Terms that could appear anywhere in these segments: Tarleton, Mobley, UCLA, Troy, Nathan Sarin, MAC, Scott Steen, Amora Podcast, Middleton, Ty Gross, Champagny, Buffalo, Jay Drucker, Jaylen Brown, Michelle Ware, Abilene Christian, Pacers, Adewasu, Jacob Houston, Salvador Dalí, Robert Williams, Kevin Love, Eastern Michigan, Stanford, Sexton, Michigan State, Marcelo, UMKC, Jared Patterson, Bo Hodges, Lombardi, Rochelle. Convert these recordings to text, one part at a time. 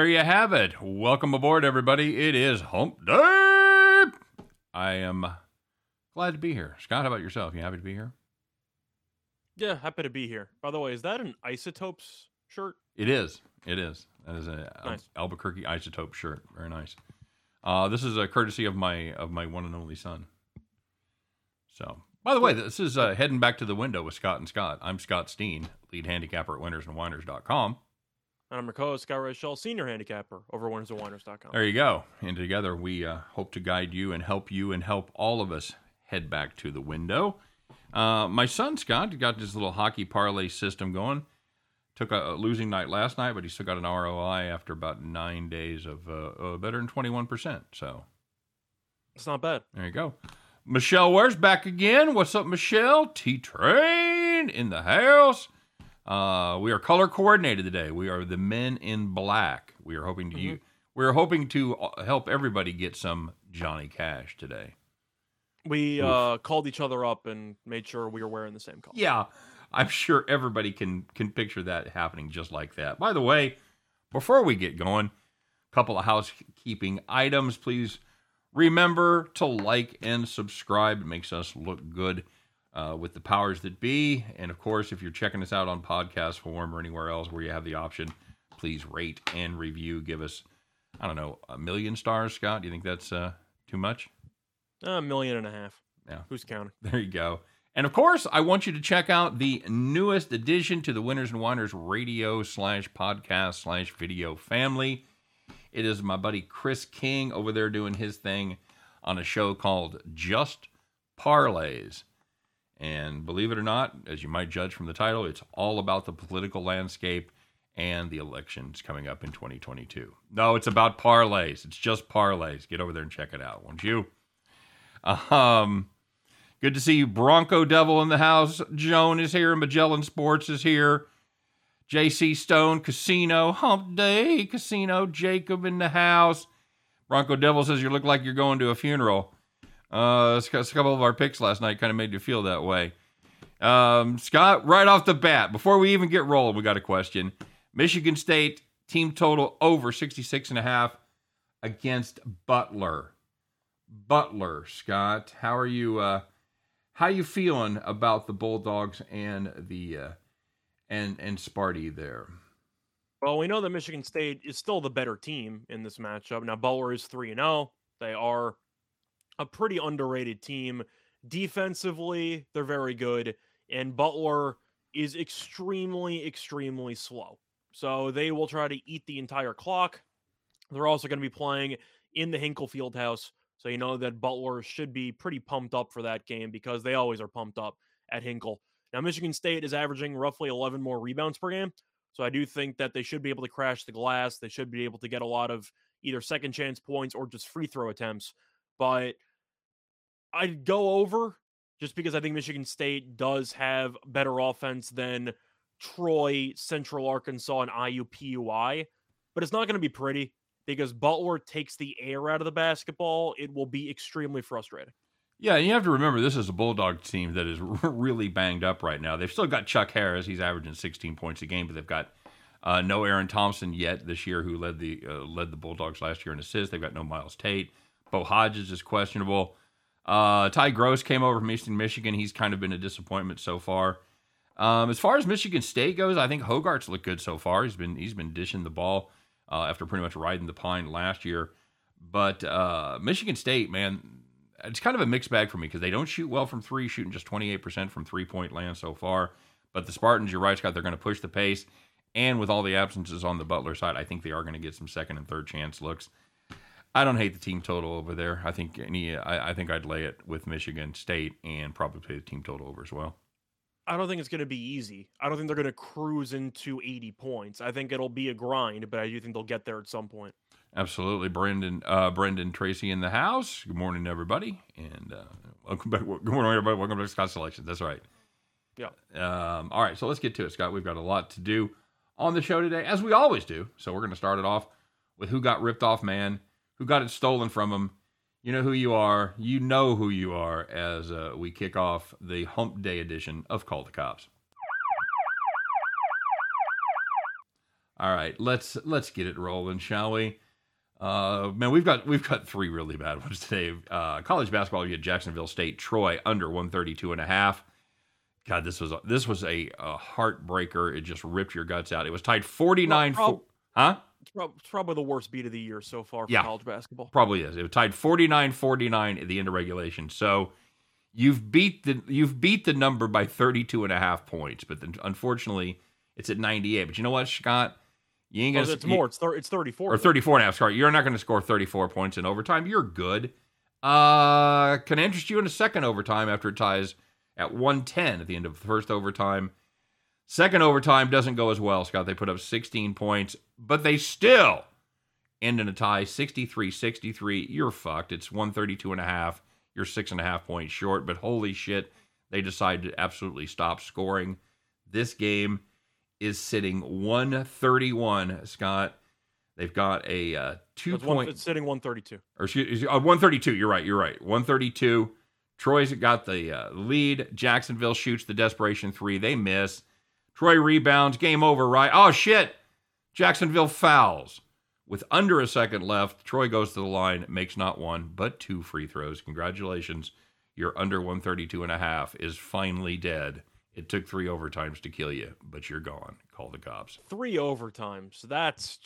there you have it. Welcome aboard, everybody. It is hump day. I am glad to be here. Scott, how about yourself? You happy to be here? Yeah, happy to be here. By the way, is that an Isotopes shirt? It is. It is. That is an nice Albuquerque Isotope shirt. Very nice. This is a courtesy of my one and only son. So, by the way, this is Heading Back to the Window with Scott and Scott. I'm Scott Steen, lead handicapper at winnersandwinners.com. And I'm your co-host, Scott Rochelle, senior handicapper over at winnersandwinners.com. There you go. And together we hope to guide you and help all of us head back to the window. My son, Scott, got this little hockey parlay system going. Took a losing night last night, but he still got an ROI after about 9 days of better than 21%. So it's not bad. There you go. Michelle Ware's back again. What's up, Michelle? T-Train in the house. We are color coordinated today. We are the men in black. We are hoping to we are hoping to help everybody get some Johnny Cash today. We called each other up and made sure we were wearing the same color. Yeah. I'm sure everybody can picture that happening just like that. By the way, before we get going, a couple of housekeeping items. Please remember to like and subscribe. It makes us look good with the powers that be. And, of course, if you're checking us out on podcast form or anywhere else where you have the option, please rate and review. Give us, I don't know, 1 million stars, Scott? Do you think that's too much? 1.5 million. Yeah. Who's counting? There you go. And, of course, I want you to check out the newest addition to the Winners and Whiners radio /podcast/ video family. It is my buddy Chris King over there doing his thing on a show called Just Parlays. And believe it or not, as you might judge from the title, it's all about the political landscape and the elections coming up in 2022. No, it's about parlays. It's Just Parlays. Get over there and check it out, won't you? Good to see you, Bronco Devil in the house. Joan is here. Magellan Sports is here. JC Stone, Casino, Hump Day, Casino, Jacob in the house. Bronco Devil says you look like you're going to a funeral. A couple of our picks last night kind of made you feel that way. Scott, right off the bat, before we even get rolling, we got a question. Michigan State, team total over 66.5 against Butler. Butler, Scott, how are you... how you feeling about the Bulldogs and the and Sparty there? Well, we know that Michigan State is still the better team in this matchup. Now, Butler is 3-0. They are a pretty underrated team. Defensively, they're very good. And Butler is extremely, extremely slow. So they will try to eat the entire clock. They're also going to be playing in the Hinkle Fieldhouse. So you know that Butler should be pretty pumped up for that game because they always are pumped up at Hinkle. Now, Michigan State is averaging roughly 11 more rebounds per game. So I do think that they should be able to crash the glass. They should be able to get a lot of either second chance points or just free throw attempts. But I'd go over just because I think Michigan State does have better offense than Troy, Central Arkansas, and IUPUI. But it's not going to be pretty. Because Butler takes the air out of the basketball, it will be extremely frustrating. Yeah, and you have to remember, this is a Bulldog team that is really banged up right now. They've still got Chuck Harris. He's averaging 16 points a game, but they've got no Aaron Thompson yet this year, who led the Bulldogs last year in assists. They've got no Miles Tate. Bo Hodges is questionable. Ty Gross came over from Eastern Michigan. He's kind of been a disappointment so far. As far as Michigan State goes, I think Hogarth's looked good so far. He's been dishing the ball. After pretty much riding the pine last year. But Michigan State, man, it's kind of a mixed bag for me because they don't shoot well from three, shooting just 28% from three-point land so far. But the Spartans, you're right, Scott, they're going to push the pace. And with all the absences on the Butler side, I think they are going to get some second and third chance looks. I don't hate the team total over there. I think I'd lay it with Michigan State and probably play the team total over as well. I don't think it's going to be easy. I don't think they're going to cruise into 80 points. I think it'll be a grind, but I do think they'll get there at some point. Absolutely. Brendan Tracy in the house. Good morning, everybody. And welcome back. Good morning, everybody. Welcome back to Scott's Selections. That's right. Yeah. All right. So let's get to it, Scott. We've got a lot to do on the show today, as we always do. So we're going to start it off with who got ripped off, man, who got it stolen from him. You know who you are. You know who you are as we kick off the Hump Day edition of Call the Cops. All right, let's get it rolling, shall we? Man, we've got three really bad ones today. College basketball, we had Jacksonville State, Troy under 132.5. God, this was a heartbreaker. It just ripped your guts out. It was tied 49-4. Probably the worst beat of the year so far for college basketball. Probably is. It was tied 49-49 at the end of regulation. So you've beat the number by 32.5 points, but then unfortunately it's at 98. But you know what, Scott? You ain't gonna. Well, it's more. It's 34 or 34.5. Scott, you're not going to score 34 points in overtime. You're good. Can I interest you in a second overtime after it ties at 110 at the end of the first overtime. Second overtime doesn't go as well, Scott. They put up 16 points, but they still end in a tie, 63-63. You're fucked. It's 132.5. You're 6.5 points short, but holy shit, they decide to absolutely stop scoring. This game is sitting 131, Scott. They've got a 2-point... It's sitting 132. Or excuse, 132, you're right. 132. Troy's got the lead. Jacksonville shoots the desperation three. They miss. Troy rebounds. Game over, right? Oh, shit. Jacksonville fouls. With under a second left, Troy goes to the line, makes not one, but two free throws. Congratulations. Your under 132.5 is finally dead. It took three overtimes to kill you, but you're gone. Call the cops. Three overtimes. That's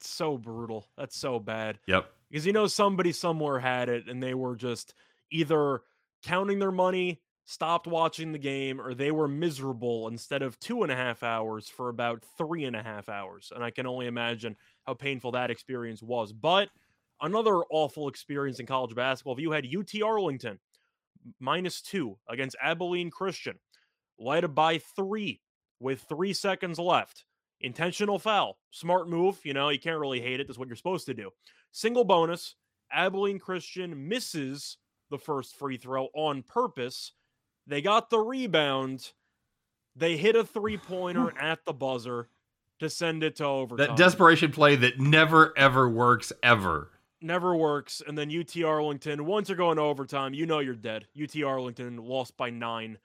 so brutal. That's so bad. Yep. Because somebody somewhere had it, and they were just either counting their money, stopped watching the game, or they were miserable instead of 2.5 hours for about 3.5 hours. And I can only imagine how painful that experience was. But another awful experience in college basketball, if you had UT Arlington -2 against Abilene Christian, led by 3 with 3 seconds left. Intentional foul. Smart move. You can't really hate it. That's what you're supposed to do. Single bonus. Abilene Christian misses the first free throw on purpose. They got the rebound. They hit a three-pointer at the buzzer to send it to overtime. That desperation play that never, ever works, ever. Never works. And then UT Arlington, once you're going to overtime, you're dead. UT Arlington lost by 9.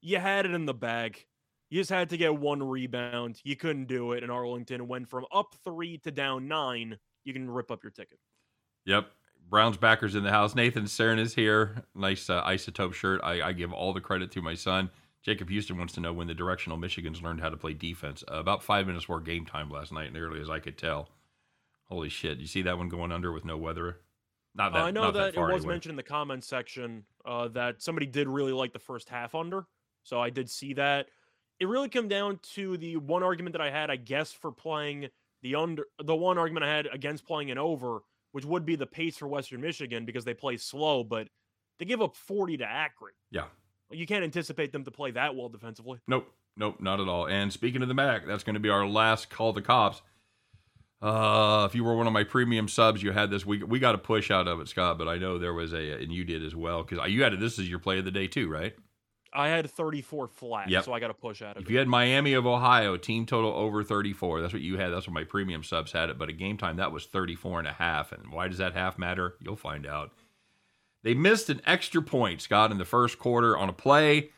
You had it in the bag. You just had to get one rebound. You couldn't do it, and Arlington went from up 3 to down 9. You can rip up your ticket. Yep. Browns backers in the house. Nathan Sarin is here. Nice isotope shirt. I give all the credit to my son. Jacob Houston wants to know when the directional Michigans learned how to play defense. About 5 minutes before game time last night, and early as I could tell. Holy shit. You see that one going under with no weather? Not that I know that it was mentioned in the comments section that somebody did really like the first half under. So I did see that. It really came down to the one argument that I had, I guess, for playing the under. The one argument I had against playing an over, which would be the pace for Western Michigan because they play slow, but they give up 40 to Akron. Yeah. You can't anticipate them to play that well defensively. Nope, not at all. And speaking of the MAC, that's going to be our last call to cops. If you were one of my premium subs, you had this. We got a push out of it, Scott, but I know there was and you did as well, because you had this as your play of the day too, right? I had 34 flat, yep. So I got a push out of it. If you had Miami of Ohio, team total over 34, that's what you had. That's what my premium subs had it. But at game time, that was 34.5. And why does that half matter? You'll find out. They missed an extra point, Scott, in the first quarter on a play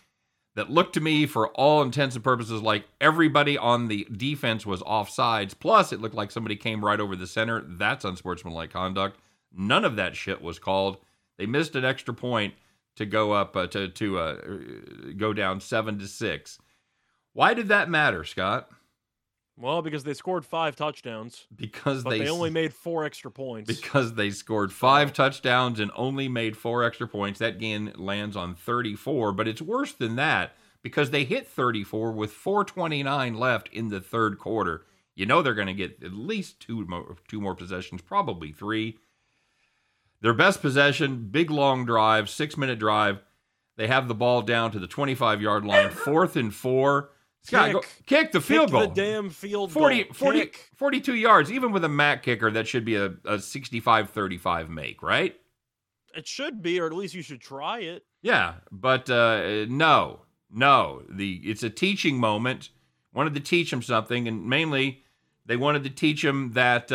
that looked to me, for all intents and purposes, like everybody on the defense was offsides. Plus, it looked like somebody came right over the center. That's unsportsmanlike conduct. None of that shit was called. They missed an extra point to go up go down 7-6. Why did that matter, Scott? Well, because they scored 5 touchdowns. Because they only made 4 extra points. Because they scored 5 touchdowns and only made 4 extra points. That game lands on 34, but it's worse than that because they hit 34 with 4:29 left in the third quarter. They're going to get at least two more possessions, probably 3. Their best possession, big long drive, 6-minute drive. They have the ball down to the 25-yard line, 4th and 4. Scott, kick the field goal. Kick the damn field goal. 42 yards, even with a MAC kicker, that should be a 65-35 make, right? It should be, or at least you should try it. Yeah, but no. It's a teaching moment. Wanted to teach them something, and mainly they wanted to teach them that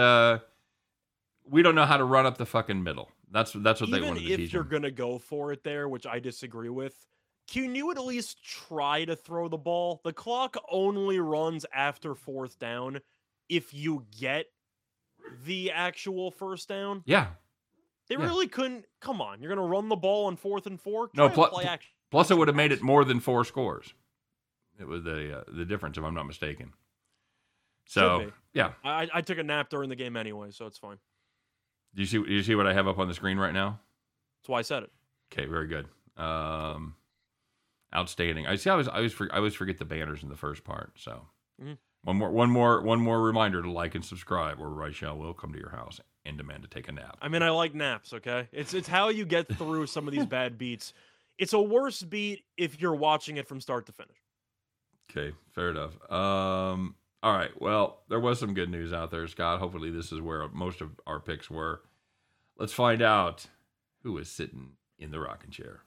we don't know how to run up the fucking middle. That's what they wanted to teach them. Even if you're going to go for it there, which I disagree with, can you at least try to throw the ball? The clock only runs after 4th down. if you get the actual first down. Yeah. They really couldn't. Come on. You're going to run the ball on 4th and 4? No, plus it would have made it more than 4 scores. It was the difference, if I'm not mistaken. So, yeah. I took a nap during the game anyway, so it's fine. Do you see what I have up on the screen right now? That's why I said it. Okay, very good. Outstanding. I see. I always forget the banners in the first part. So one more reminder to like and subscribe, or Rochelle will come to your house and demand to take a nap. I mean, I like naps. Okay, it's how you get through some of these bad beats. It's a worse beat if you're watching it from start to finish. Okay, fair enough. All right. Well, there was some good news out there, Scott. Hopefully, this is where most of our picks were. Let's find out who is sitting in the rocking chair.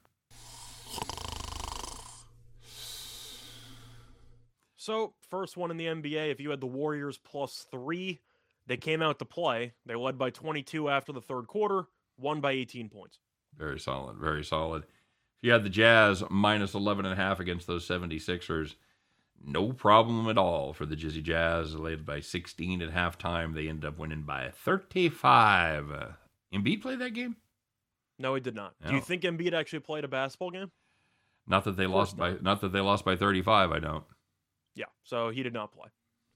So, first one in the NBA, if you had the Warriors +3, they came out to play. They led by 22 after the third quarter, won by 18 points. Very solid, very solid. If you had the Jazz -11.5 against those 76ers, no problem at all for the Jizzy Jazz. They led by 16 at halftime. They ended up winning by 35. Embiid played that game? No, he did not. No. Do you think Embiid actually played a basketball game? Not that they lost by 35, I don't. Yeah, so he did not play.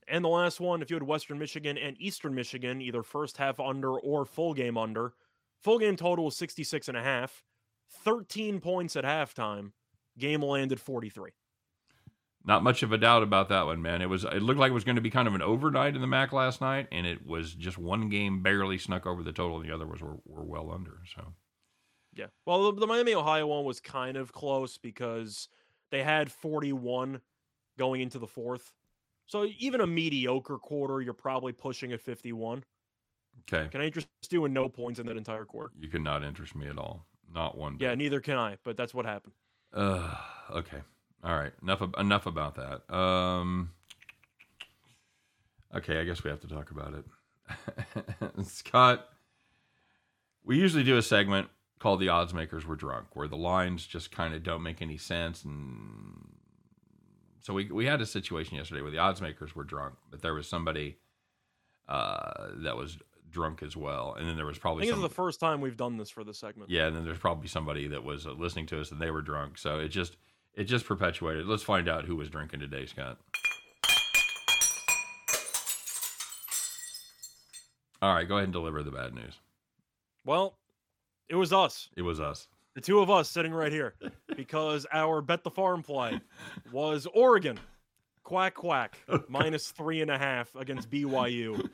And the last one, if you had Western Michigan and Eastern Michigan, either first half under or full game under, full game total was 66.5, 13 points at halftime, game landed 43. Not much of a doubt about that one, man. It looked like it was going to be kind of an overnight in the MAC last night, and it was just one game barely snuck over the total, and the other were well under, so... Yeah. Well, the Miami-Ohio one was kind of close because they had 41 going into the fourth. So even a mediocre quarter, you're probably pushing a 51. Okay. Can I interest you in no points in that entire quarter? You cannot interest me at all. Not one bit. Yeah, neither can I, but that's what happened. Okay. All right. Enough about that. Okay, I guess we have to talk about it. Scott, we usually do a segment called The Odds Makers Were Drunk, where the lines just kind of don't make any sense. And so we had a situation yesterday where the odds makers were drunk, but there was somebody that was drunk as well. And then there was probably I think this is the first time we've done this for this segment. Yeah, and then there's probably somebody that was listening to us and they were drunk. So it just perpetuated. Let's find out who was drinking today, Scott. All right, go ahead and deliver the bad news. Well, it was us. It was us. The two of us sitting right here because our bet the farm play was Oregon, quack, quack, -3.5 against BYU.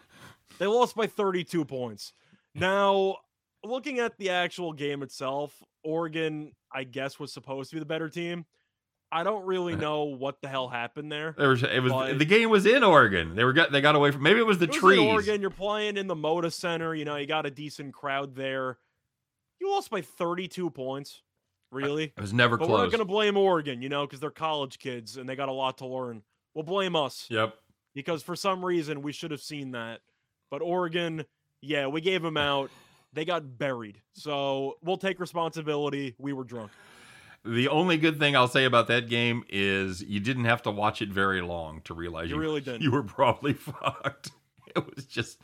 They lost by 32 points. Now, looking at the actual game itself, Oregon, I guess, was supposed to be the better team. I don't really know what the hell happened there. The game was in Oregon. They got away from. Maybe it was the trees. In Oregon, you're playing in the Moda Center. You know, you got a decent crowd there. You lost by 32 points, really? I was never close. But we're not going to blame Oregon, you know, because they're college kids and they got a lot to learn. We'll blame us. Yep. Because for some reason, we should have seen that. But Oregon, yeah, we gave them out. They got buried. So we'll take responsibility. We were drunk. The only good thing I'll say about that game is you didn't have to watch it very long to realize you really didn't. You were probably fucked. It was just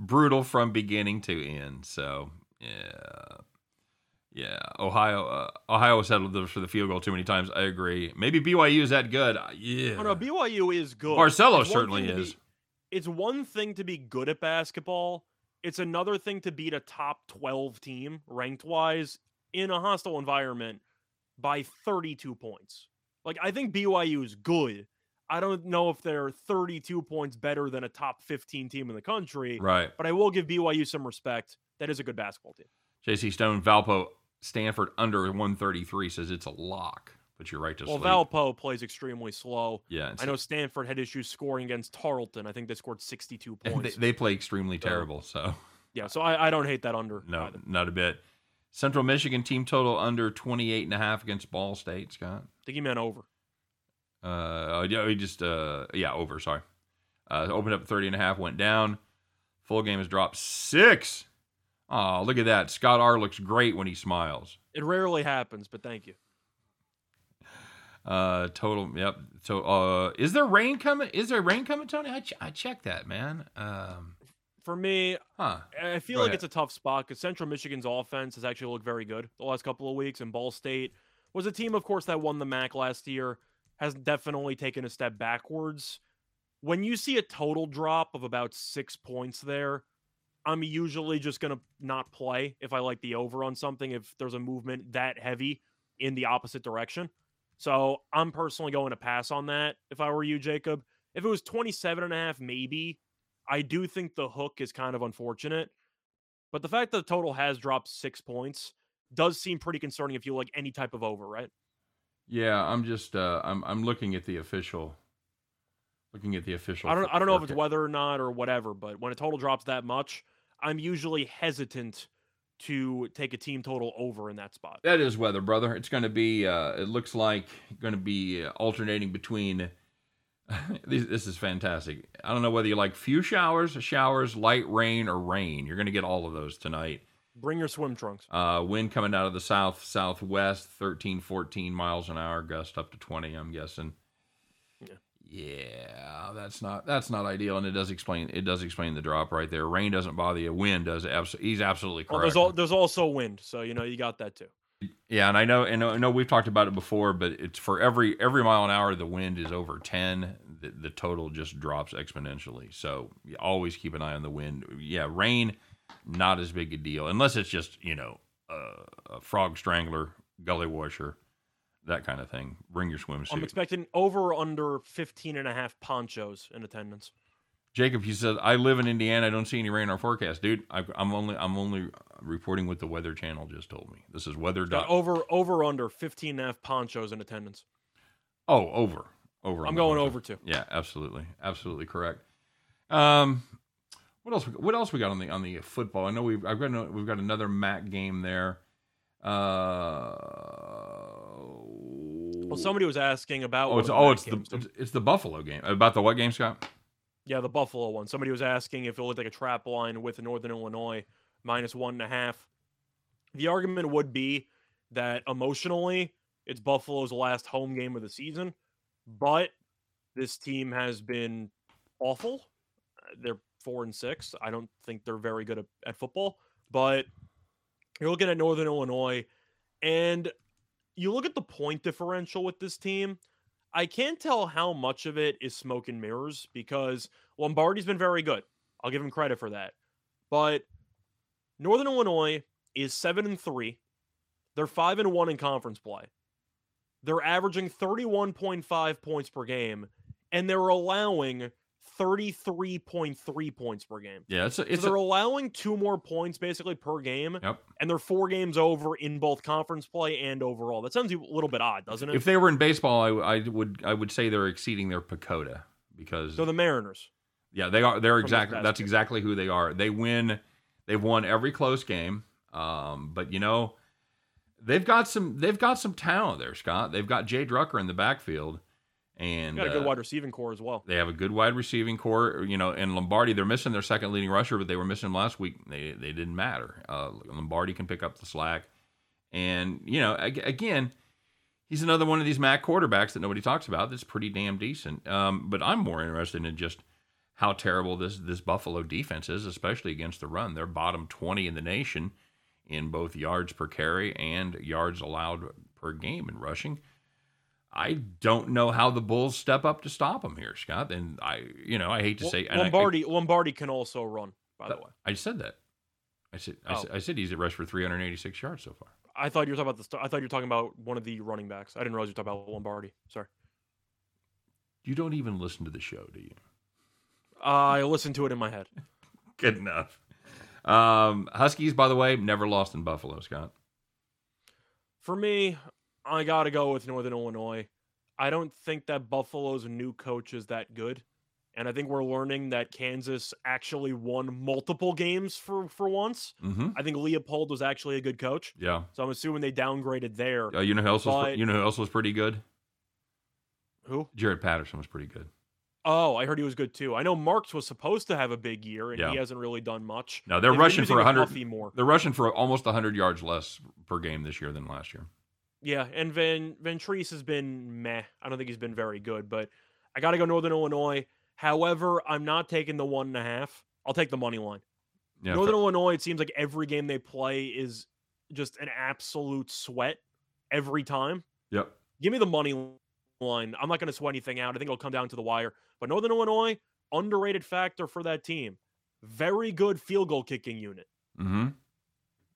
brutal from beginning to end. So, yeah. Yeah, Ohio settled for the field goal too many times. I agree. Maybe BYU is that good. Yeah. Oh, no, BYU is good. Marcelo certainly is. It's one thing to be good at basketball. It's another thing to beat a top 12 team, ranked-wise, in a hostile environment by 32 points. Like, I think BYU is good. I don't know if they're 32 points better than a top 15 team in the country. Right. But I will give BYU some respect. That is a good basketball team. J.C. Stone, Valpo, Stanford under 133 says it's a lock, but you're right to sleep. Well, Valpo plays extremely slow. Yeah, I know Stanford had issues scoring against Tarleton. I think they scored 62 points. They play extremely terrible, so. Yeah, so I don't hate that under. No, either. Not a bit. Central Michigan team total under 28.5 against Ball State, Scott. I think he meant over. Over, sorry. Opened up 30.5, went down. Full game has dropped 6. Oh, look at that. Scott R. looks great when he smiles. It rarely happens, but thank you. Total. Yep. So is there rain coming? Is there rain coming, Tony? I checked that, man. For me, I feel like it's a tough spot because Central Michigan's offense has actually looked very good the last couple of weeks, and Ball State was a team, of course, that won the MAC last year, has definitely taken a step backwards. When you see a total drop of about 6 points there, I'm usually just going to not play if I like the over on something, if there's a movement that heavy in the opposite direction. So I'm personally going to pass on that if I were you, Jacob. If it was 27.5, maybe. I do think the hook is kind of unfortunate, but the fact that the total has dropped 6 points does seem pretty concerning if you like any type of over, right? Yeah, I'm just I'm looking at the official. I don't know if it's weather or not or whatever, but when a total drops that much, I'm usually hesitant to take a team total over in that spot. That is weather, brother. It's going to be. It looks like going to be alternating between. This is fantastic. I don't know whether you like few showers, light rain, or rain. You're going to get all of those tonight. Bring your swim trunks. Wind coming out of the southwest, 13, 14 miles an hour, gust up to 20, I'm guessing. Yeah, that's not ideal, and it does explain the drop right there. Rain doesn't bother you. Wind does. He's absolutely correct. There's also wind, so you got that too. Yeah, and I know we've talked about it before, but it's for every mile an hour the wind is over 10, the total just drops exponentially. So you always keep an eye on the wind. Yeah, rain, not as big a deal unless it's just a frog strangler, gully washer, that kind of thing. Bring your swimsuit. I'm expecting over under 15.5 ponchos in attendance. Jacob, you said I live in Indiana. I don't see any rain in our forecast, dude. I'm only reporting what the Weather Channel just told me. This is weather. Over under 15.5 ponchos in attendance. Oh, over. I'm going over too. Yeah, absolutely correct. What else we got on the football? I know we've got another MAC game there. Well, somebody was asking about. It's the Buffalo game. About the what game, Scott? Yeah, the Buffalo one. Somebody was asking if it looked like a trap line with Northern Illinois -1.5. The argument would be that emotionally, it's Buffalo's last home game of the season, but this team has been awful. They're 4-6. I don't think they're very good at football, but you're looking at Northern Illinois, and you look at the point differential with this team. I can't tell how much of it is smoke and mirrors because Lombardi's been very good. I'll give him credit for that. But Northern Illinois is 7-3. They're 5-1 in conference play. They're averaging 31.5 points per game, and they're allowing 33.3 points per game. Yeah, so they're allowing 2 more points basically per game, yep. And they're 4 games over in both conference play and overall. That sounds a little bit odd, doesn't it? If they were in baseball, I would say they're exceeding their Pacoda because so the Mariners. Yeah, they are. They're exactly that's game. Exactly who they are. They win. They've won every close game, but they've got some talent there, Scott. They've got Jay Drucker in the backfield. And got a good wide receiving core as well. They have a good wide receiving core, and Lombardi, they're missing their second leading rusher, but they were missing him last week. They didn't matter. Lombardi can pick up the slack. And, again, he's another one of these MAC quarterbacks that nobody talks about that's pretty damn decent. But I'm more interested in just how terrible this Buffalo defense is, especially against the run. They're bottom 20 in the nation in both yards per carry and yards allowed per game in rushing. I don't know how the Bulls step up to stop them here, Scott. And I hate to say Lombardi can also run. By the way, I said that. I said he's at rush for 386 yards so far. I thought you were talking about I thought you were talking about one of the running backs. I didn't realize you were talking about Lombardi. Sorry. You don't even listen to the show, do you? I listen to it in my head. Good enough. Huskies, by the way, never lost in Buffalo, Scott. For me, I got to go with Northern Illinois. I don't think that Buffalo's new coach is that good. And I think we're learning that Kansas actually won multiple games for once. Mm-hmm. I think Leopold was actually a good coach. Yeah. So I'm assuming they downgraded there. Who else was pretty good? Who? Jared Patterson was pretty good. Oh, I heard he was good too. I know Marks was supposed to have a big year, and he hasn't really done much. No, they're rushing for almost 100 yards less per game this year than last year. Yeah, and Ventris has been meh. I don't think he's been very good, but I got to go Northern Illinois. However, I'm not taking the 1.5. I'll take the money line. Yeah, Northern Illinois, it seems like every game they play is just an absolute sweat every time. Yep. Give me the money line. I'm not going to sweat anything out. I think it'll come down to the wire. But Northern Illinois, underrated factor for that team. Very good field goal kicking unit. Mm-hmm.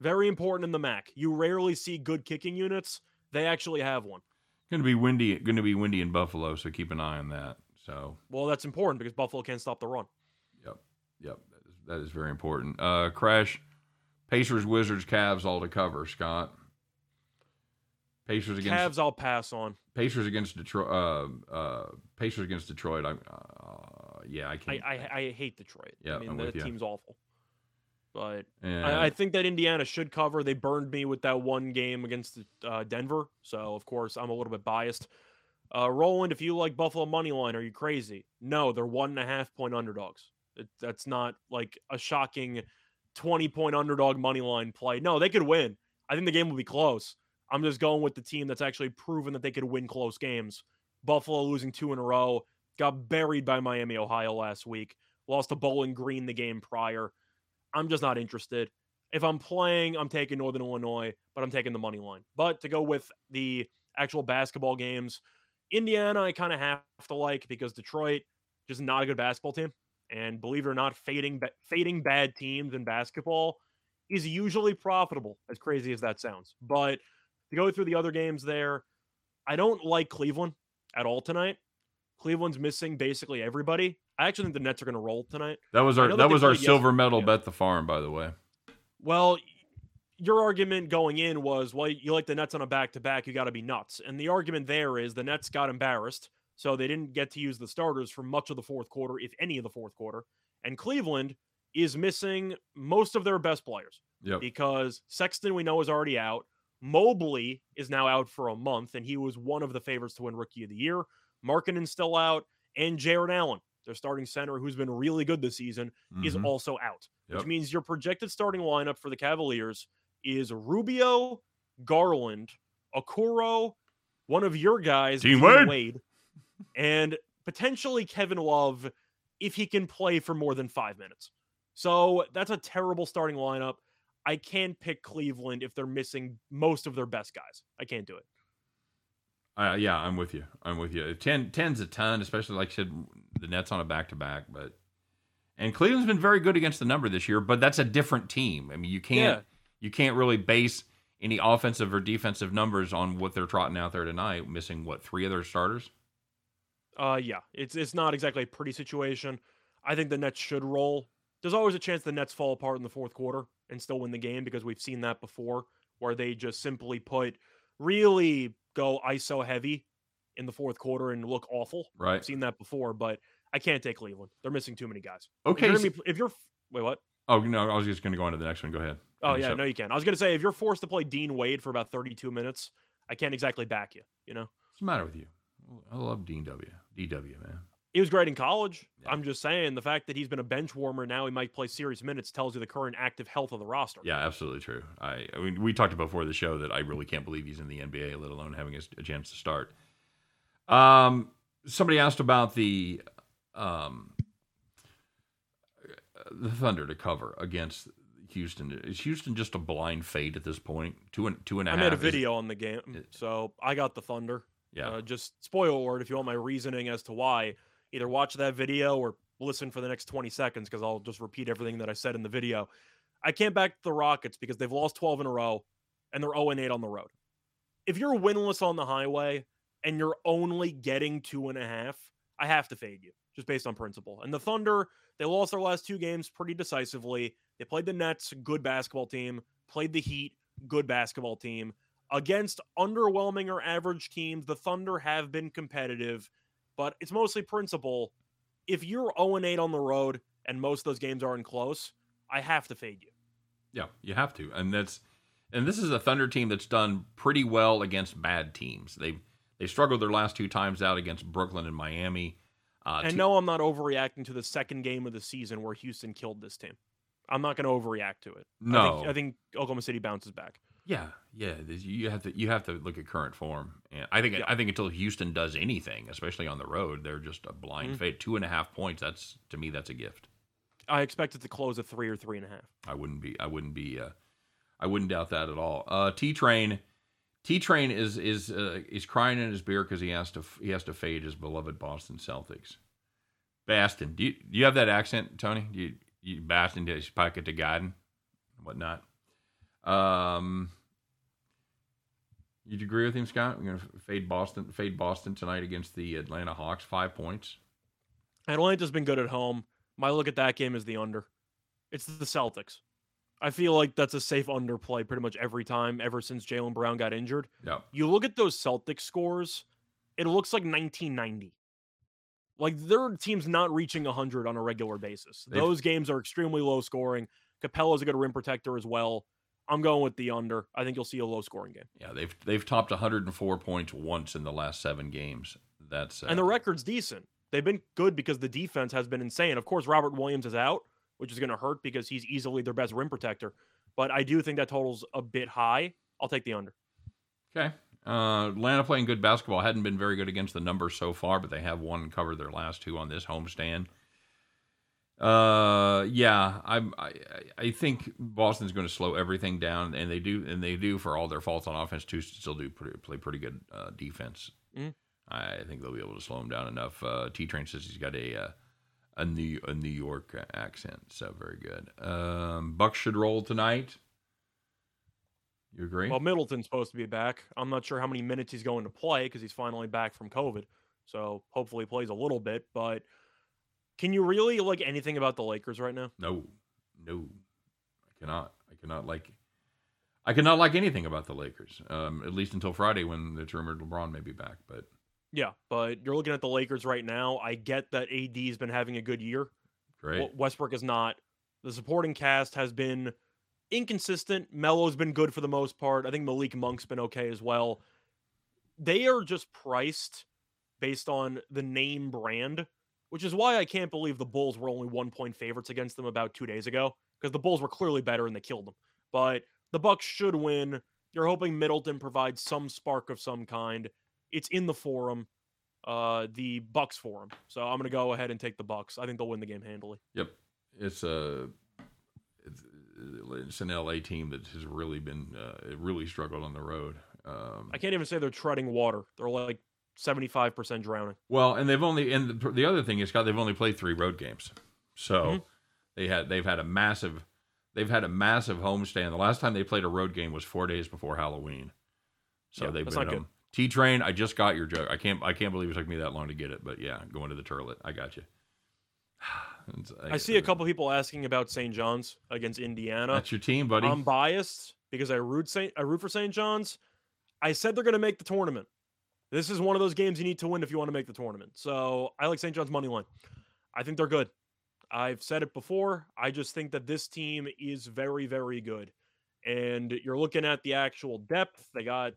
Very important in the MAC. You rarely see good kicking units. They actually have one. Going to be windy in Buffalo, so keep an eye on that. So, well, that's important because Buffalo can't stop the run. Yep. That is very important. Crash, Pacers, Wizards, Cavs, all to cover, Scott. Pacers against Cavs, I'll pass on. Pacers against Detroit. I can't. I hate Detroit. Yeah, I mean, that team's awful. But I think that Indiana should cover. They burned me with that one game against Denver, so of course I'm a little bit biased. Roland, if you like Buffalo money line, are you crazy? No, they're 1.5 point underdogs. That's not like a shocking 20-point underdog money line play. No, they could win. I think the game will be close. I'm just going with the team that's actually proven that they could win close games. Buffalo losing 2 in a row, got buried by Miami, Ohio last week, lost to Bowling Green the game prior. I'm just not interested. If I'm playing, I'm taking Northern Illinois, but I'm taking the money line. But to go with the actual basketball games, Indiana I kind of have to like because Detroit, just not a good basketball team. And believe it or not, fading bad teams in basketball is usually profitable, as crazy as that sounds. But to go through the other games there, I don't like Cleveland at all tonight. Cleveland's missing basically everybody. I actually think the Nets are going to roll tonight. That was our silver medal bet the farm, by the way. Well, your argument going in was, well, you like the Nets on a back-to-back, you got to be nuts. And the argument there is the Nets got embarrassed, so they didn't get to use the starters for much of the fourth quarter, if any of the fourth quarter. And Cleveland is missing most of their best players because Sexton, we know, is already out. Mobley is now out for a month, and he was one of the favorites to win Rookie of the Year. Markkanen's still out, and Jared Allen, their starting center, who's been really good this season, is also out, which means your projected starting lineup for the Cavaliers is Rubio, Garland, Okoro, one of your guys, Dean Wade, and potentially Kevin Love if he can play for more than 5 minutes. So that's a terrible starting lineup. I can't pick Cleveland if they're missing most of their best guys. I can't do it. Yeah, I'm with you. 10's a ton, especially like I said, the Nets on a back-to-back. And Cleveland's been very good against the number this year, but that's a different team. I mean, you can't really base any offensive or defensive numbers on what they're trotting out there tonight, missing, what, 3 of their starters? Yeah, it's not exactly a pretty situation. I think the Nets should roll. There's always a chance the Nets fall apart in the fourth quarter and still win the game because we've seen that before where they just simply put really – go ISO heavy in the fourth quarter and look awful. Right. I've seen that before, but I can't take Cleveland. They're missing too many guys. Okay. Wait, what? Oh, no, I was just going to go on to the next one. Go ahead. Oh, yeah, no, you can. I was going to say, if you're forced to play Dean Wade for about 32 minutes, I can't exactly back you, you know? What's the matter with you? I love Dean W. DW, man. He was great in college. Yeah. I'm just saying the fact that he's been a bench warmer now, he might play serious minutes, tells you the current active health of the roster. Yeah, absolutely true. I mean, we talked before the show that I really can't believe he's in the NBA, let alone having a chance to start. Somebody asked about the Thunder to cover against Houston. Is Houston just a blind fade at this point? Two and a half. I made a video on the game, so I got the Thunder. Yeah. Just spoiler alert if you want my reasoning as to why. Either watch that video or listen for the next 20 seconds because I'll just repeat everything that I said in the video. I can't back the Rockets because they've lost 12 in a row and they're 0-8 on the road. If you're winless on the highway and you're only getting 2.5, I have to fade you just based on principle. And the Thunder, they lost their last 2 games pretty decisively. They played the Nets, good basketball team. Played the Heat, good basketball team. Against underwhelming or average teams, the Thunder have been competitive. But it's mostly principle. If you're 0-8 on the road and most of those games aren't close, I have to fade you. Yeah, you have to. And this is a Thunder team that's done pretty well against bad teams. They struggled their last 2 times out against Brooklyn and Miami. No, I'm not overreacting to the second game of the season where Houston killed this team. I'm not going to overreact to it. No. I think Oklahoma City bounces back. Yeah. You have to look at current form, and I think until Houston does anything, especially on the road, they're just a blind fade. 2.5 points. That's, to me, that's a gift. I expect it to close at 3 or 3.5. I wouldn't be. I wouldn't doubt that at all. T-Train is crying in his beer because he has to fade his beloved Boston Celtics. Baston, do you have that accent, Tony? You Baston to pocket to Garden and whatnot. You'd agree with him, Scott? We're gonna fade Boston tonight against the Atlanta Hawks. 5 points. Atlanta's been good at home. My look at that game is the under. It's the Celtics. I feel like that's a safe underplay pretty much every time ever since Jaylen Brown got injured. Yeah. You look at those Celtics scores, it looks like 1990. Like, their team's not reaching 100 on a regular basis. Those games are extremely low scoring. Capella's a good rim protector as well. I'm going with the under. I think you'll see a low scoring game. Yeah, they've topped 104 points once in the last 7 games. That's and the record's decent. They've been good because the defense has been insane. Of course, Robert Williams is out, which is going to hurt because he's easily their best rim protector. But I do think that total's a bit high. I'll take the under. Okay. Atlanta playing good basketball. Hadn't been very good against the numbers so far, but they have won and covered their last 2 on this homestand. I think Boston's going to slow everything down, and they do for all their faults on offense too. Still do play pretty good defense. Mm-hmm. I think they'll be able to slow him down enough. T-Train says he's got a New York accent, so very good. Bucks should roll tonight. You agree? Well, Middleton's supposed to be back. I'm not sure how many minutes he's going to play because he's finally back from COVID, so hopefully he plays a little bit. But can you really like anything about the Lakers right now? No, I cannot. I cannot like anything about the Lakers, at least until Friday when it's rumored LeBron may be back. But you're looking at the Lakers right now. I get that AD's been having a good year. Great. Westbrook is not. The supporting cast has been inconsistent. Melo's been good for the most part. I think Malik Monk's been okay as well. They are just priced based on the name brand, which is why I can't believe the Bulls were only 1-point favorites against them about 2 days ago, because the Bulls were clearly better and they killed them. But the Bucks should win. You're hoping Middleton provides some spark of some kind. It's in the forum, the Bucks forum. So I'm going to go ahead and take the Bucks. I think they'll win the game handily. Yep. It's an LA team that has really been really struggled on the road. I can't even say they're treading water. They're like 75% drowning. Well, and the other thing is, Scott, they've only played 3 road games. So they've had a massive homestand. The last time they played a road game was 4 days before Halloween. So they've been home. T-Train, I just got your joke. I can't believe it took me that long to get it, but yeah, going to the toilet. I got you. I see a couple people asking about St. John's against Indiana. That's your team, buddy. I'm biased because I root for St. John's. I said they're going to make the tournament. This is one of those games you need to win if you want to make the tournament. So I like St. John's money line. I think they're good. I've said it before. I just think that this team is very, very good. And you're looking at the actual depth. They got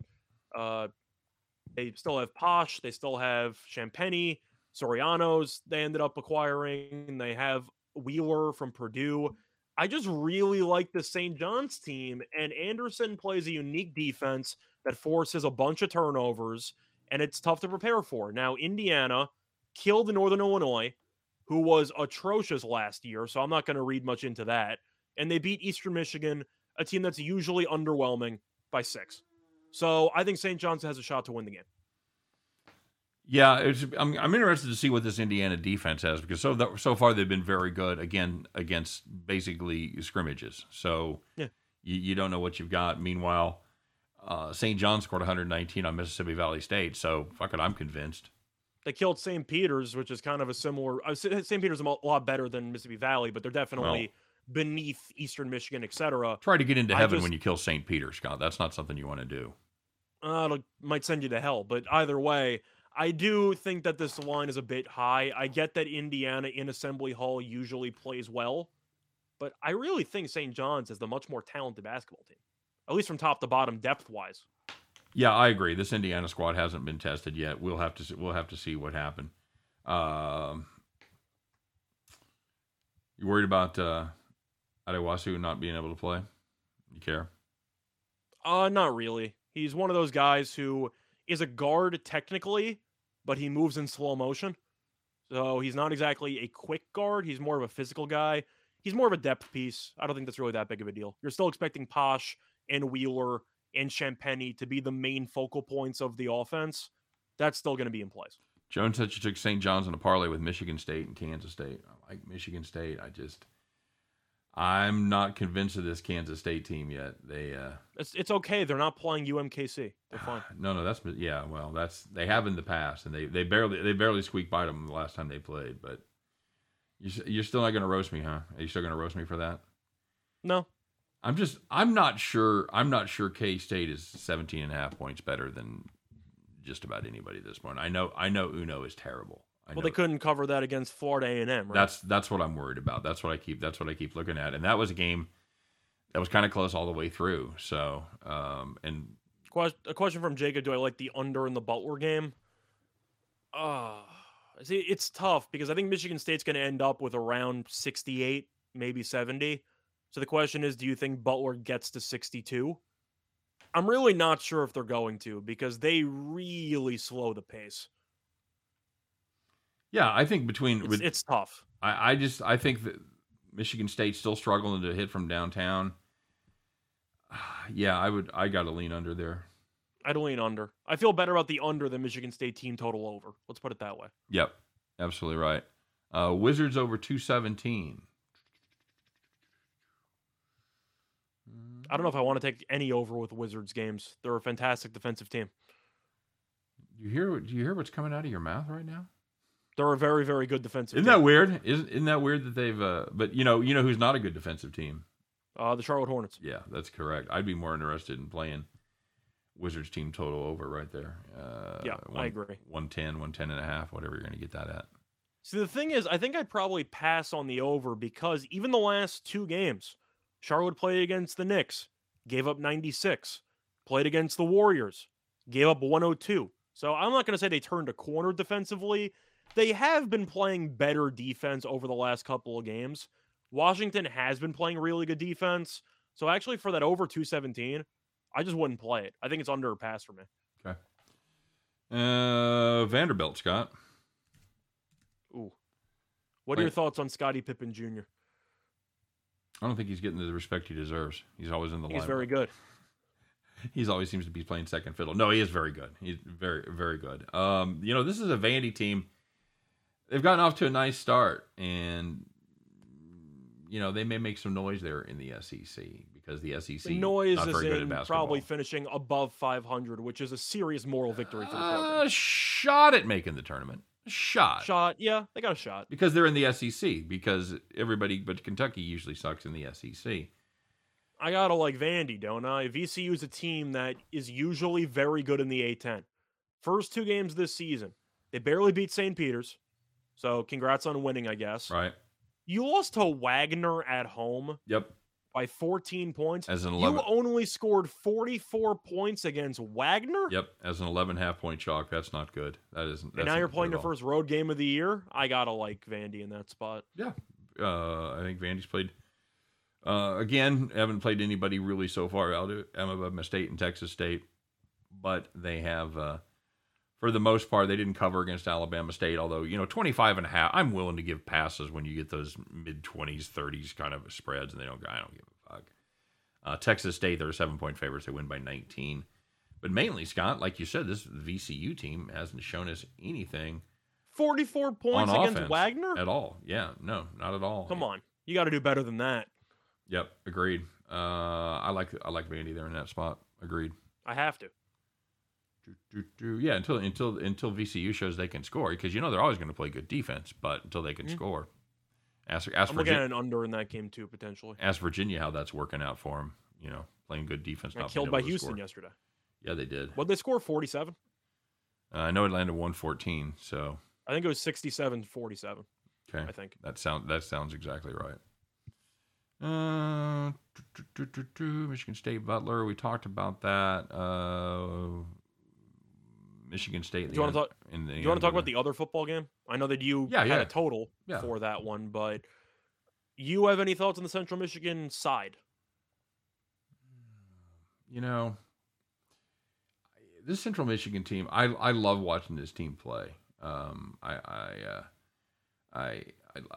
they still have Posh. They still have Champagny, Soriano's they ended up acquiring. And they have Wheeler from Purdue. I just really like the St. John's team. And Anderson plays a unique defense that forces a bunch of turnovers. And it's tough to prepare for. Now, Indiana killed Northern Illinois, who was atrocious last year. So I'm not going to read much into that. And they beat Eastern Michigan, a team that's usually underwhelming, by 6. So I think St. John's has a shot to win the game. Yeah, I'm interested to see what this Indiana defense has, because so far they've been very good, again, against basically scrimmages. So you don't know what you've got. Meanwhile, St. John scored 119 on Mississippi Valley State, so fuck it, I'm convinced. They killed St. Peter's, which is kind of a similar... St. Peter's a lot better than Mississippi Valley, but they're definitely... Well, beneath Eastern Michigan, etc. Try to get into heaven when you kill St. Peter, Scott. That's not something you want to do. It might send you to hell, but either way, I do think that this line is a bit high. I get that Indiana in Assembly Hall usually plays well, but I really think St. John's is the much more talented basketball team, at least from top to bottom, depth-wise. Yeah, I agree. This Indiana squad hasn't been tested yet. We'll have to see what happened. You worried about Adewasu not being able to play? You care? Not really. He's one of those guys who is a guard technically, but he moves in slow motion. So he's not exactly a quick guard. He's more of a physical guy. He's more of a depth piece. I don't think that's really that big of a deal. You're still expecting Posh and Wheeler and Champagny to be the main focal points of the offense. That's still going to be in place. Jones said she took St. John's in a parlay with Michigan State and Kansas State. I like Michigan State. I'm not convinced of this Kansas State team yet. It's okay. They're not playing UMKC. They're fine. No, they have in the past, and they barely squeaked by them the last time they played. But you're still not going to roast me, huh? Are you still going to roast me for that? No. I'm not sure. I'm not sure K-State is 17 and a half points better than just about anybody at this point. I know Uno is terrible. They couldn't cover that against Florida A&M, right? That's what I'm worried about. That's what I keep looking at. And that was a game that was kind of close all the way through. So, and a question from Jacob: do I like the under in the Butler game? See, it's tough because I think Michigan State's going to end up with around 68, maybe 70. So the question is, do you think Butler gets to 62? I'm really not sure if they're going to because they really slow the pace. Yeah, I think it's tough. I think that Michigan State's still struggling to hit from downtown. Yeah, I got to lean under there. I'd lean under. I feel better about the under than Michigan State team total over. Let's put it that way. Yep, absolutely right. Wizards over 217. I don't know if I want to take any over with Wizards games. They're a fantastic defensive team. Do you hear what's coming out of your mouth right now? They're a very, very good defensive team. Isn't that weird? Isn't that weird that they've but you know who's not a good defensive team? The Charlotte Hornets. Yeah, that's correct. I'd be more interested in playing Wizards team total over right there. I agree. 110 and a half, whatever you're going to get that at. See, the thing is, I think I'd probably pass on the over because even the last two games, Charlotte played against the Knicks, gave up 96, played against the Warriors, gave up 102. So I'm not going to say they turned a corner defensively. They have been playing better defense over the last couple of games. Washington has been playing really good defense. So actually for that over 217, I just wouldn't play it. I think it's under or pass for me. Okay. Vanderbilt, Scott. Ooh. What are your thoughts on Scottie Pippen Jr.? I don't think he's getting the respect he deserves. He's always in the line. He's very good. He's always seems to be playing second fiddle. No, he is very good. He's very, very good. This is a Vandy team. They've gotten off to a nice start, and they may make some noise there in the SEC because the SEC the noise not very is good in at probably finishing above 500, which is a serious moral victory for the program. A shot at making the tournament. A shot. Yeah, they got a shot because they're in the SEC. Because everybody but Kentucky usually sucks in the SEC. I gotta like Vandy, don't I? VCU is a team that is usually very good in the A-10. First two games this season, they barely beat St. Peter's. So congrats on winning, I guess. Right. You lost to Wagner at home. Yep. By 14 points. As an 11. You only scored 44 points against Wagner. Yep. As an 11.5 point chalk. That's not good. That isn't. And now you're playing your first road game of the year. I gotta like Vandy in that spot. Yeah. I think Vandy's played. Again, haven't played anybody really so far. I'll do Alabama State and Texas State, but they have. For the most part, they didn't cover against Alabama State, although, 25.5, I'm willing to give passes when you get those mid-20s, 30s kind of spreads, and I don't give a fuck. Texas State, they're 7-point favorites. They win by 19. But mainly, Scott, like you said, this VCU team hasn't shown us anything. 44 points against Wagner? At all. Yeah, no, not at all. Come on. You got to do better than that. Yep, agreed. I like Vandy there in that spot. Agreed. I have to. Yeah, until VCU shows they can score, because they're always going to play good defense, but until they can score, ask I'm looking at an under in that game too potentially. Ask Virginia how that's working out for them. Playing good defense. Not killed by Houston yesterday. Yeah, they did. What they score 47? I know Atlanta won 14, so I think it was 67-47. Okay, I think that sounds exactly right. Michigan State Butler. We talked about that. Michigan State. Do you want to talk about the other football game? I know that you had a total for that one, but you have any thoughts on the Central Michigan side? you know, this Central Michigan team, I love watching this team play. I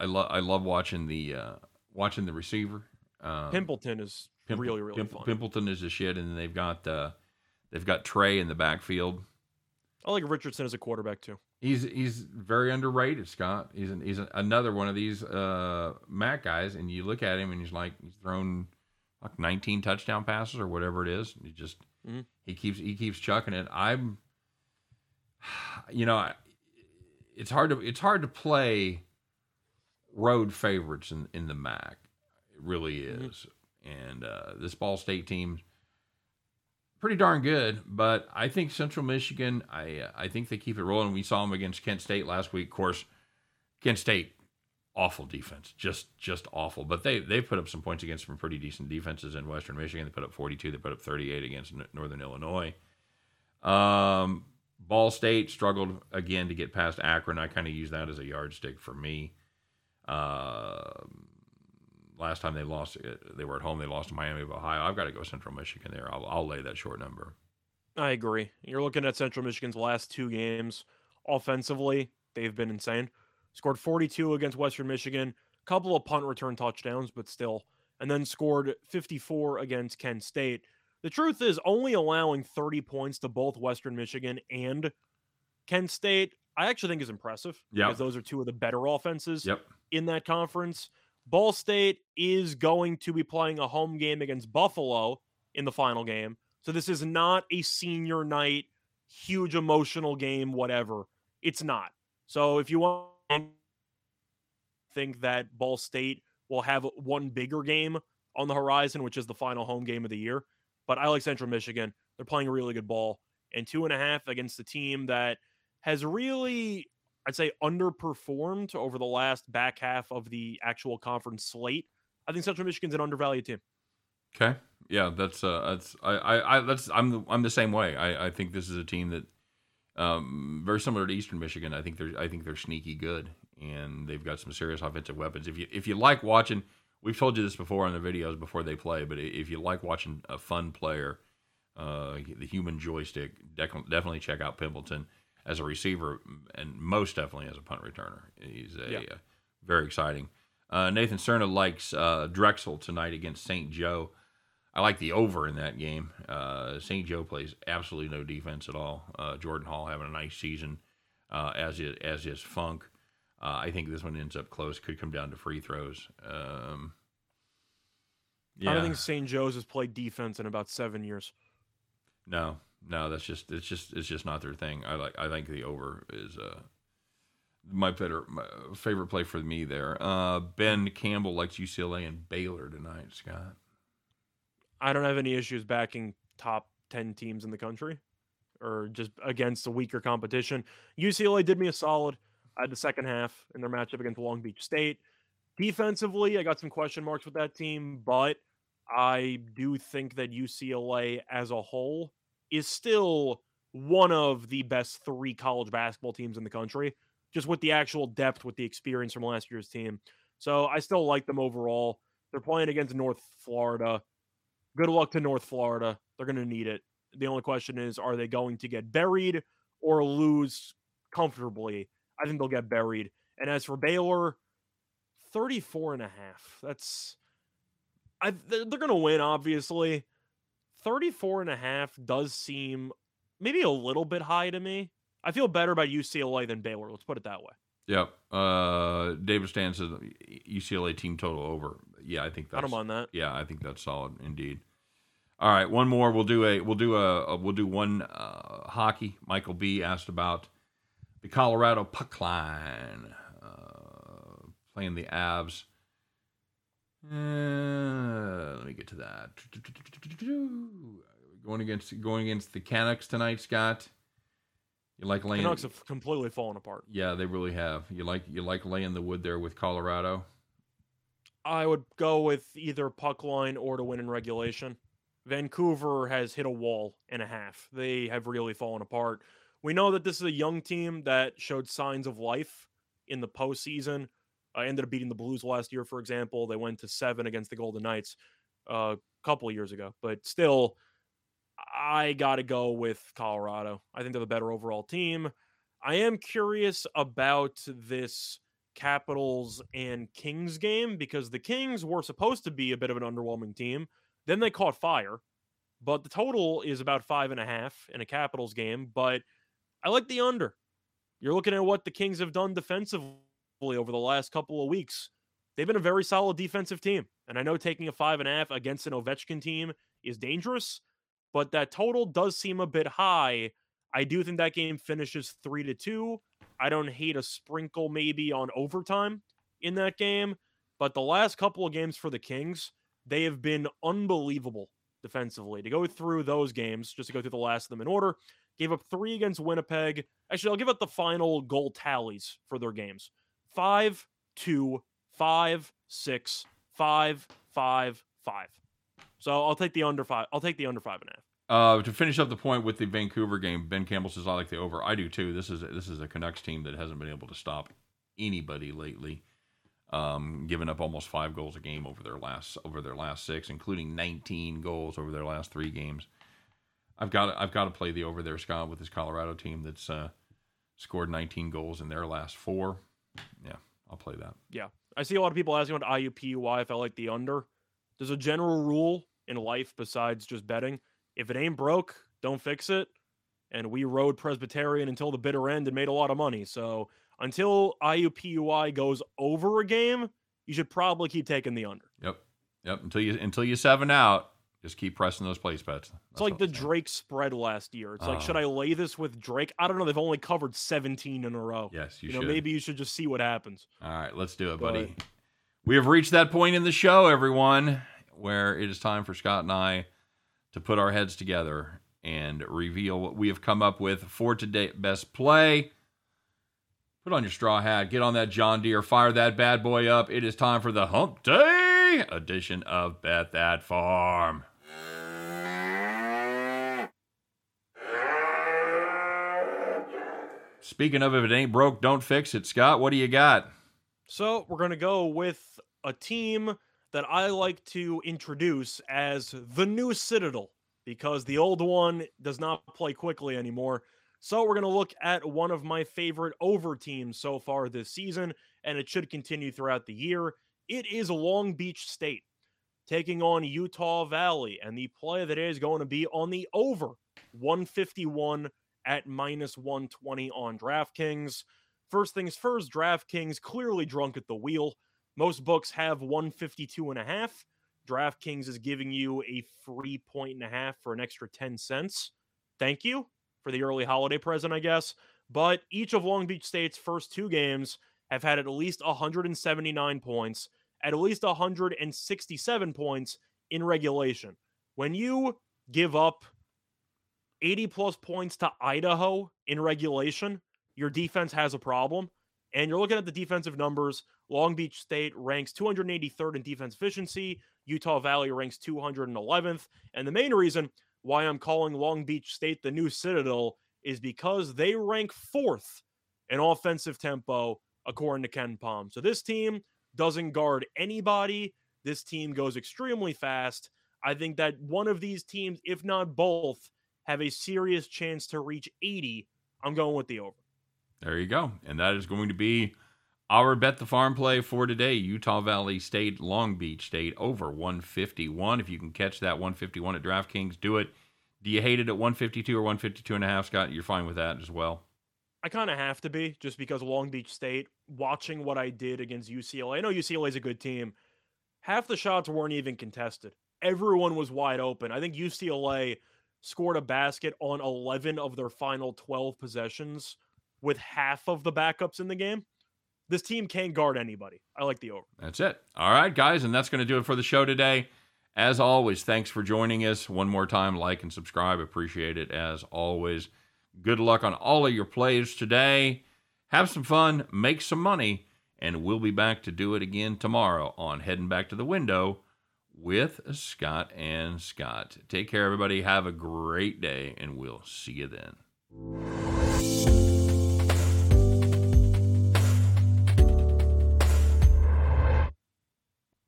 love watching the receiver. Pimpleton is really fun. Pimpleton is a shit, and they've got Trey in the backfield. I like Richardson as a quarterback too. He's very underrated, Scott. He's another one of these MAC guys, and you look at him and he's thrown like 19 touchdown passes or whatever it is. And he just he keeps chucking it. It's hard to play road favorites in the MAC. It really is, and this Ball State team. Pretty darn good, but I think Central Michigan, I think they keep it rolling. We saw them against Kent State last week. Of course, Kent State, awful defense, just awful. But they put up some points against some pretty decent defenses in Western Michigan. They put up 42. They put up 38 against Northern Illinois. Ball State struggled again to get past Akron. I kind of use that as a yardstick for me. Last time they lost, they were at home. They lost to Miami of Ohio. I've got to go Central Michigan there. I'll lay that short number. I agree. You're looking at Central Michigan's last two games. Offensively, they've been insane. Scored 42 against Western Michigan. Couple of punt return touchdowns, but still. And then scored 54 against Kent State. The truth is only allowing 30 points to both Western Michigan and Kent State, I actually think is impressive. Yeah. Because those are two of the better offenses in that conference. Ball State is going to be playing a home game against Buffalo in the final game. So this is not a senior night, huge emotional game, whatever. It's not. So if you want to think that Ball State will have one bigger game on the horizon, which is the final home game of the year. But I like Central Michigan. They're playing really good ball. And 2.5 against the team that has really... I'd say underperformed over the last back half of the actual conference slate. I think Central Michigan's an undervalued team. Okay, yeah, I'm the same way. I think this is a team that very similar to Eastern Michigan. I think they're sneaky good, and they've got some serious offensive weapons. If you like watching, we've told you this before on the videos before they play, but if you like watching a fun player, the human joystick, definitely check out Pimpleton as a receiver, and most definitely as a punt returner. He's very exciting. Nathan Cerna likes Drexel tonight against St. Joe. I like the over in that game. St. Joe plays absolutely no defense at all. Jordan Hall having a nice season, as is Funk. I think this one ends up close. Could come down to free throws. I don't think St. Joe's has played defense in about 7 years. No, it's just not their thing. I think the over is my favorite play for me there. Ben Campbell likes UCLA and Baylor tonight, Scott. I don't have any issues backing top 10 teams in the country or just against a weaker competition. UCLA did me a solid at the second half in their matchup against Long Beach State. Defensively, I got some question marks with that team, but I do think that UCLA as a whole is still one of the best three college basketball teams in the country, just with the actual depth, with the experience from last year's team. So I still like them overall. They're playing against North Florida. Good luck to North Florida. They're going to need it. The only question is, are they going to get buried or lose comfortably? I think they'll get buried. And as for Baylor, 34.5. They're going to win, obviously. 34.5 does seem maybe a little bit high to me. I feel better about UCLA than Baylor. Let's put it that way. Yeah. David Stan says UCLA team total over. Yeah, I think that's. I don't mind that. Yeah, I think that's solid indeed. All right, one more. We'll do one hockey. Michael B asked about the Colorado puck line playing the Avs. Let me get to that. Going against the Canucks tonight, Scott. You like laying. Canucks have completely fallen apart. Yeah, they really have. You like laying the wood there with Colorado. I would go with either puck line or to win in regulation. Vancouver has hit a wall and a half. They have really fallen apart. We know that this is a young team that showed signs of life in the postseason. Ended up beating the Blues last year, for example. They went to 7 against the Golden Knights a couple of years ago. But still, I got to go with Colorado. I think they're the better overall team. I am curious about this Capitals and Kings game because the Kings were supposed to be a bit of an underwhelming team. Then they caught fire, but the total is about 5.5 in a Capitals game. But I like the under. You're looking at what the Kings have done defensively over the last couple of weeks. They've been a very solid defensive team. And I know taking a 5.5 against an Ovechkin team is dangerous, but that total does seem a bit high. I do think that game finishes 3-2. I don't hate a sprinkle maybe on overtime in that game, but the last couple of games for the Kings, they have been unbelievable defensively. To go through those games, just to go through the last of them in order, gave up 3 against Winnipeg. Actually, I'll give up the final goal tallies for their games. 5-2, 5-6, 5-5-5. So I'll take the under 5. I'll take the under 5.5. To finish up the point with the Vancouver game, Ben Campbell says I like the over. I do too. This is a Canucks team that hasn't been able to stop anybody lately, giving up almost 5 goals a game over their last 6, including 19 goals over their last 3 games. I've got to play the over there, Scott, with this Colorado team that's scored 19 goals in their last 4. Yeah, I'll play that. Yeah, I see a lot of people asking about IUPUI if I like the under. There's a general rule in life besides just betting. If it ain't broke, don't fix it. And we rode Presbyterian until the bitter end and made a lot of money. So until IUPUI goes over a game, you should probably keep taking the under. Yep. Until you seven out, just keep pressing those place bets. It's like the Drake spread last year. It's like, should I lay this with Drake? I don't know. They've only covered 17 in a row. Yes, you should. Maybe you should just see what happens. All right, let's do it, buddy. We have reached that point in the show, everyone, where it is time for Scott and I to put our heads together and reveal what we have come up with for today's best play. Put on your straw hat, get on that John Deere, fire that bad boy up. It is time for the Hump Day edition of Bet That Farm. Speaking of if it ain't broke, don't fix it. Scott, what do you got? So we're going to go with a team that I like to introduce as the new Citadel because the old one does not play quickly anymore. So we're going to look at one of my favorite over teams so far this season, and it should continue throughout the year. It is Long Beach State taking on Utah Valley, and the play that is going to be on the over 151 at -120 on DraftKings. First things first, DraftKings clearly drunk at the wheel. Most books have 152.5. DraftKings is giving you a free 1.5 for an extra 10 cents. Thank you for the early holiday present, I guess. But each of Long Beach State's first 2 games have had at least 179 points, at least 167 points in regulation. When you give up 80-plus points to Idaho in regulation, your defense has a problem. And you're looking at the defensive numbers. Long Beach State ranks 283rd in defense efficiency. Utah Valley ranks 211th. And the main reason why I'm calling Long Beach State the new Citadel is because they rank 4th in offensive tempo, according to Ken Pom. So this team doesn't guard anybody. This team goes extremely fast. I think that one of these teams, if not both, have a serious chance to reach 80. I'm going with the over. There you go. And that is going to be our Bet the Farm play for today. Utah Valley State, Long Beach State, over 151. If you can catch that 151 at DraftKings, do it. Do you hate it at 152 or 152.5, Scott? You're fine with that as well. I kind of have to be, just because Long Beach State, watching what I did against UCLA. I know UCLA is a good team. Half the shots weren't even contested. Everyone was wide open. I think UCLA scored a basket on 11 of their final 12 possessions with half of the backups in the game. This team can't guard anybody. I like the over. That's it. All right, guys, and that's going to do it for the show today. As always, thanks for joining us. One more time, like and subscribe. Appreciate it as always. Good luck on all of your plays today. Have some fun, make some money, and we'll be back to do it again tomorrow on Heading Back to the Window with Scott and Scott. Take care, everybody. Have a great day, and we'll see you then.